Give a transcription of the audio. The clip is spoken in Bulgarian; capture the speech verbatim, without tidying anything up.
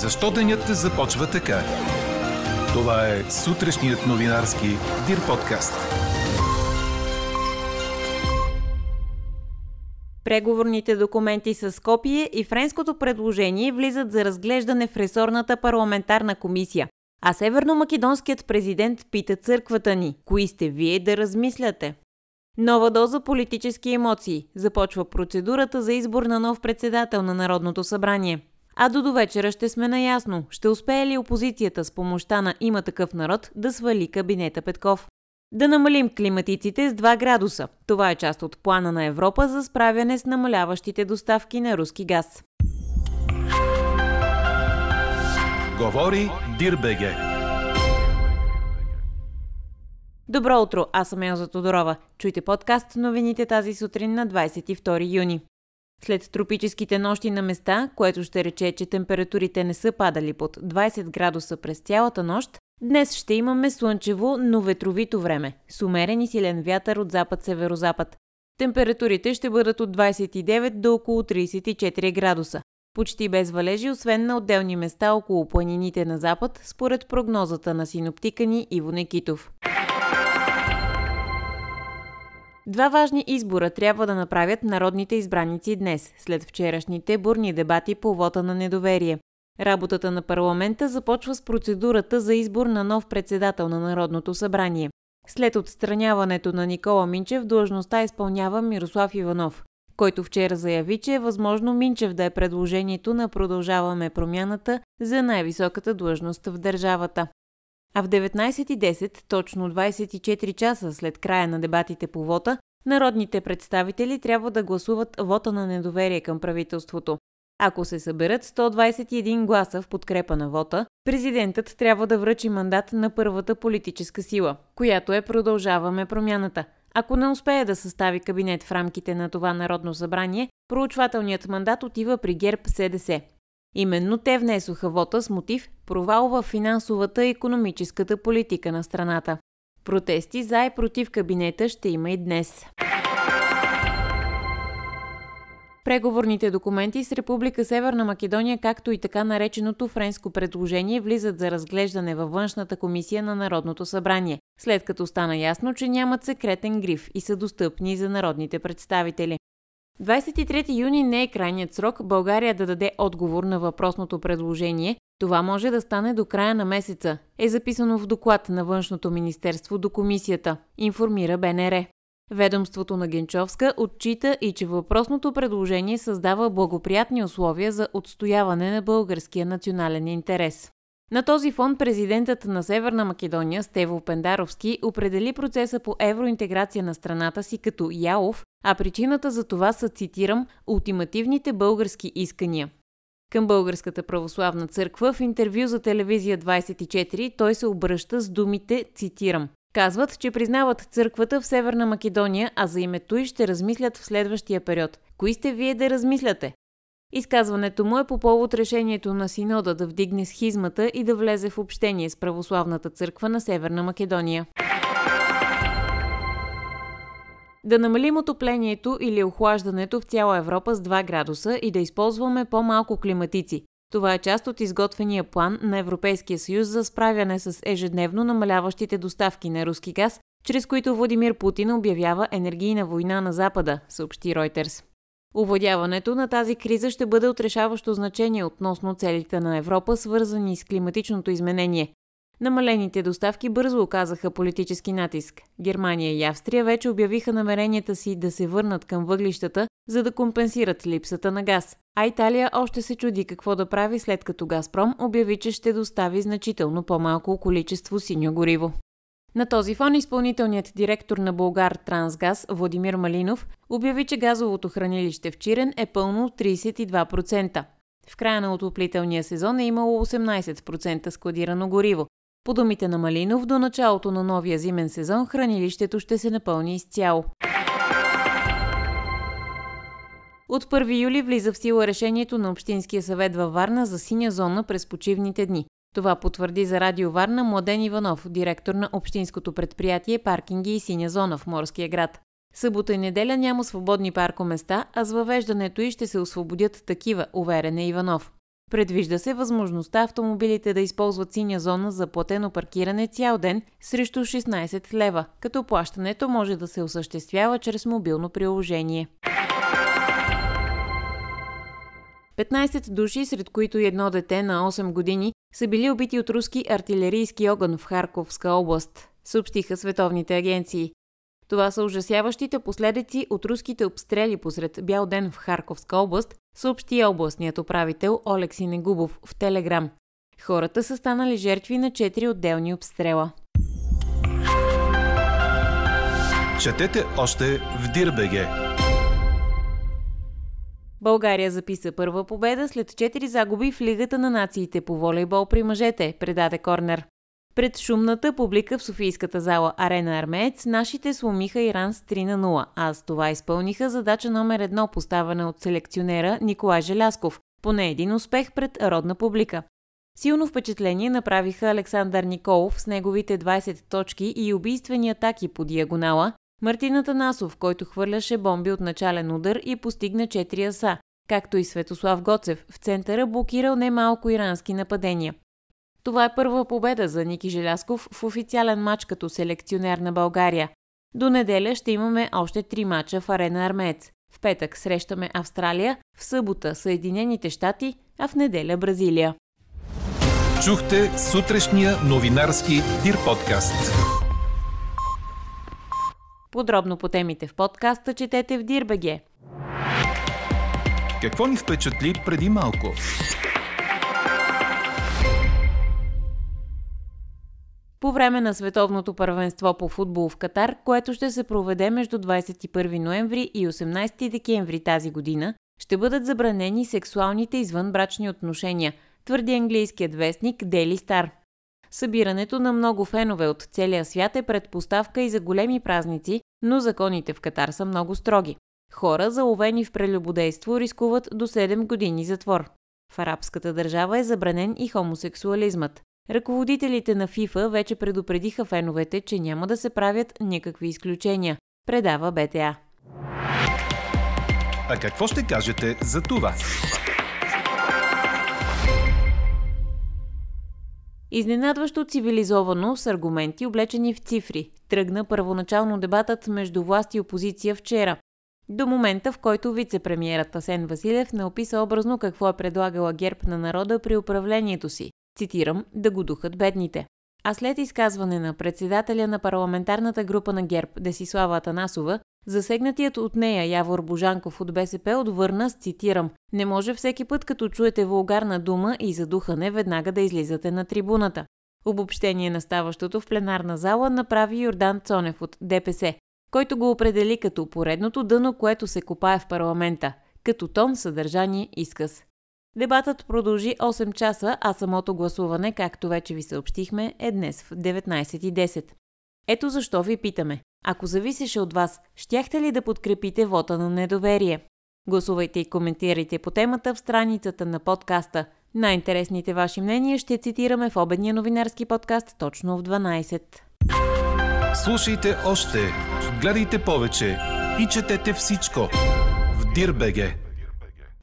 Защо денят започва така? Това е сутрешният новинарски Дир подкаст. Преговорните документи с Скопие и френското предложение влизат за разглеждане в ресорната парламентарна комисия. А северномакедонският президент пита църквата ни: кои сте вие да размисляте? Нова доза политически емоции. Започва процедурата за избор на нов председател на Народното събрание. А до довечера ще сме наясно, ще успее ли опозицията с помощта на Има такъв народ да свали кабинета Петков. Да намалим климатиците с два градуса. Това е част от плана на Европа за справяне с намаляващите доставки на руски газ. Говори Дирбеге. Добро утро, аз съм Елза Тодорова. Чуйте подкаст новините тази сутрин на двадесет и втори юни. След тропическите нощи на места, което ще рече, че температурите не са падали под двадесет градуса през цялата нощ, днес ще имаме слънчево, но ветровито време, с умерен и силен вятър от запад-северозапад. Температурите ще бъдат от двадесет и девет до около тридесет и четири градуса. Почти без валежи, освен на отделни места около планините на запад, според прогнозата на синоптика ни Иво Никитов. Два важни избора трябва да направят народните избраници днес, след вчерашните бурни дебати по вота на недоверие. Работата на парламента започва с процедурата за избор на нов председател на Народното събрание. След отстраняването на Никола Минчев, длъжността изпълнява Мирослав Иванов, който вчера заяви, че е възможно Минчев да е предложението на Продължаваме промяната за най-високата длъжност в държавата. А в деветнадесет и десет, точно двадесет и четири часа след края на дебатите по вота, народните представители трябва да гласуват вота на недоверие към правителството. Ако се съберат сто двадесет и един гласа в подкрепа на вота, президентът трябва да връчи мандат на първата политическа сила, която е Продължаваме промяната. Ако не успее да състави кабинет в рамките на това народно събрание, проучвателният мандат отива при ГЕРБ СДС. Именно те внесоха вота с мотив провал в финансовата и икономическата политика на страната. Протести за и против кабинета ще има и днес. Преговорните документи с Република Северна Македония, както и така нареченото френско предложение, влизат за разглеждане във външната комисия на Народното събрание, след като стана ясно, че нямат секретен гриф и са достъпни за народните представители. двадесет и трети юни не е крайният срок България да даде отговор на въпросното предложение. Това може да стане до края на месеца, е записано в доклад на Външното министерство до комисията, информира БНР. Ведомството на Генчовска отчита и че въпросното предложение създава благоприятни условия за отстояване на българския национален интерес. На този фон президентът на Северна Македония Стево Пендаровски определи процеса по евроинтеграция на страната си като ялов, а причината за това са, цитирам, ултимативните български искания. Към Българската православна църква в интервю за телевизия двадесет и четири той се обръща с думите, цитирам: казват, че признават църквата в Северна Македония, а за името ѝ ще размислят в следващия период. Кои сте вие да размисляте? Изказването му е по повод решението на синода да вдигне схизмата и да влезе в общение с Православната църква на Северна Македония. Да намалим отоплението или охлаждането в цяла Европа с два градуса и да използваме по-малко климатици. Това е част от изготвения план на Европейския съюз за справяне с ежедневно намаляващите доставки на руски газ, чрез които Владимир Путин обявява енергийна война на Запада, съобщи Ройтерс. Овладяването на тази криза ще бъде от решаващо значение относно целите на Европа, свързани с климатичното изменение. Намалените доставки бързо оказаха политически натиск. Германия и Австрия вече обявиха намеренията си да се върнат към въглищата, за да компенсират липсата на газ. А Италия още се чуди какво да прави, след като Газпром обяви, че ще достави значително по-малко количество синьо гориво. На този фон изпълнителният директор на Българ Трансгаз Владимир Малинов обяви, че газовото хранилище в Чирен е пълно тридесет и два процента. В края на отоплителния сезон е имало осемнадесет процента складирано гориво. По думите на Малинов, до началото на новия зимен сезон хранилището ще се напълни изцяло. От първи юли влиза в сила решението на Общинския съвет във Варна за синя зона през почивните дни. Това потвърди за Радио Варна Младен Иванов, директор на Общинското предприятие Паркинги и синя зона в Морския град. Събота и неделя няма свободни паркоместа, а с въвеждането ѝ ще се освободят такива, уверен е Иванов. Предвижда се възможността автомобилите да използват синя зона за платено паркиране цял ден срещу шестнайсет лева, като плащането може да се осъществява чрез мобилно приложение. петнайсет души, сред които и едно дете на осем години, са били убити от руски артилерийски огън в Харковска област, съобщиха световните агенции. Това са ужасяващите последици от руските обстрели посред бял ден в Харковска област, съобщи областният управител Олексий Негубов в Телеграм. Хората са станали жертви на четири отделни обстрела. Четете още в Дирбеге. България записа първа победа след четири загуби в Лигата на нациите по волейбол при мъжете, предаде Корнер. Пред шумната публика в Софийската зала Арена Армеец нашите сломиха Иран с три на нула, а с това изпълниха задача номер едно, поставена от селекционера Николай Желязков, поне един успех пред родна публика. Силно впечатление направиха Александър Николов с неговите двайсет точки и убийствени атаки по диагонала, Мартина Танасов, който хвърляше бомби от начален удар и постигна четири аса, както и Светослав Гоцев, в центъра блокирал немалко ирански нападения. Това е първа победа за Ники Желязков в официален матч като селекционер на България. До неделя ще имаме още три матча в Арена Армеец. В петък срещаме Австралия, в събота Съединените щати, а в неделя Бразилия. Чухте сутрешния новинарски Дир подкаст. Подробно по темите в подкаста четете в Дир.бг. Какво ни впечатли преди малко? По време на световното първенство по футбол в Катар, което ще се проведе между двайсет и първи ноември и осемнайсети декември тази година, ще бъдат забранени сексуалните извънбрачни отношения, твърди английският вестник Daily Star. Събирането на много фенове от целия свят е предпоставка и за големи празници, но законите в Катар са много строги. Хора, заловени в прелюбодейство, рискуват до седем години затвор. В арабската държава е забранен и хомосексуализмът. Ръководителите на FIFA вече предупредиха феновете, че няма да се правят никакви изключения, предава Б Т А. А какво ще кажете за това? Изненадващо цивилизовано, с аргументи облечени в цифри, тръгна първоначално дебатът между власт и опозиция вчера. До момента, в който вице-премиерът Асен Василев не описа образно какво е предлагала ГЕРБ на народа при управлението си. Цитирам, да го духат бедните. А след изказване на председателя на парламентарната група на ГЕРБ Десислава Атанасова, засегнатият от нея Явор Божанков от Б С П отвърна с цитирам, не може всеки път като чуете вулгарна дума и задухане веднага да излизате на трибуната. Обобщение на ставащото в пленарна зала направи Йордан Цонев от Д П С, който го определи като поредното дъно, което се копае в парламента, като тон, съдържание, изказ. Дебатът продължи осем часа, а самото гласуване, както вече ви съобщихме, е днес в деветнайсет и десет. Ето защо ви питаме. Ако зависеше от вас, щяхте ли да подкрепите вота на недоверие? Гласувайте и коментирайте по темата в страницата на подкаста. Най-интересните ваши мнения ще цитираме в обедния новинарски подкаст точно в дванайсет. Слушайте още, гледайте повече и четете всичко в Дир.бг.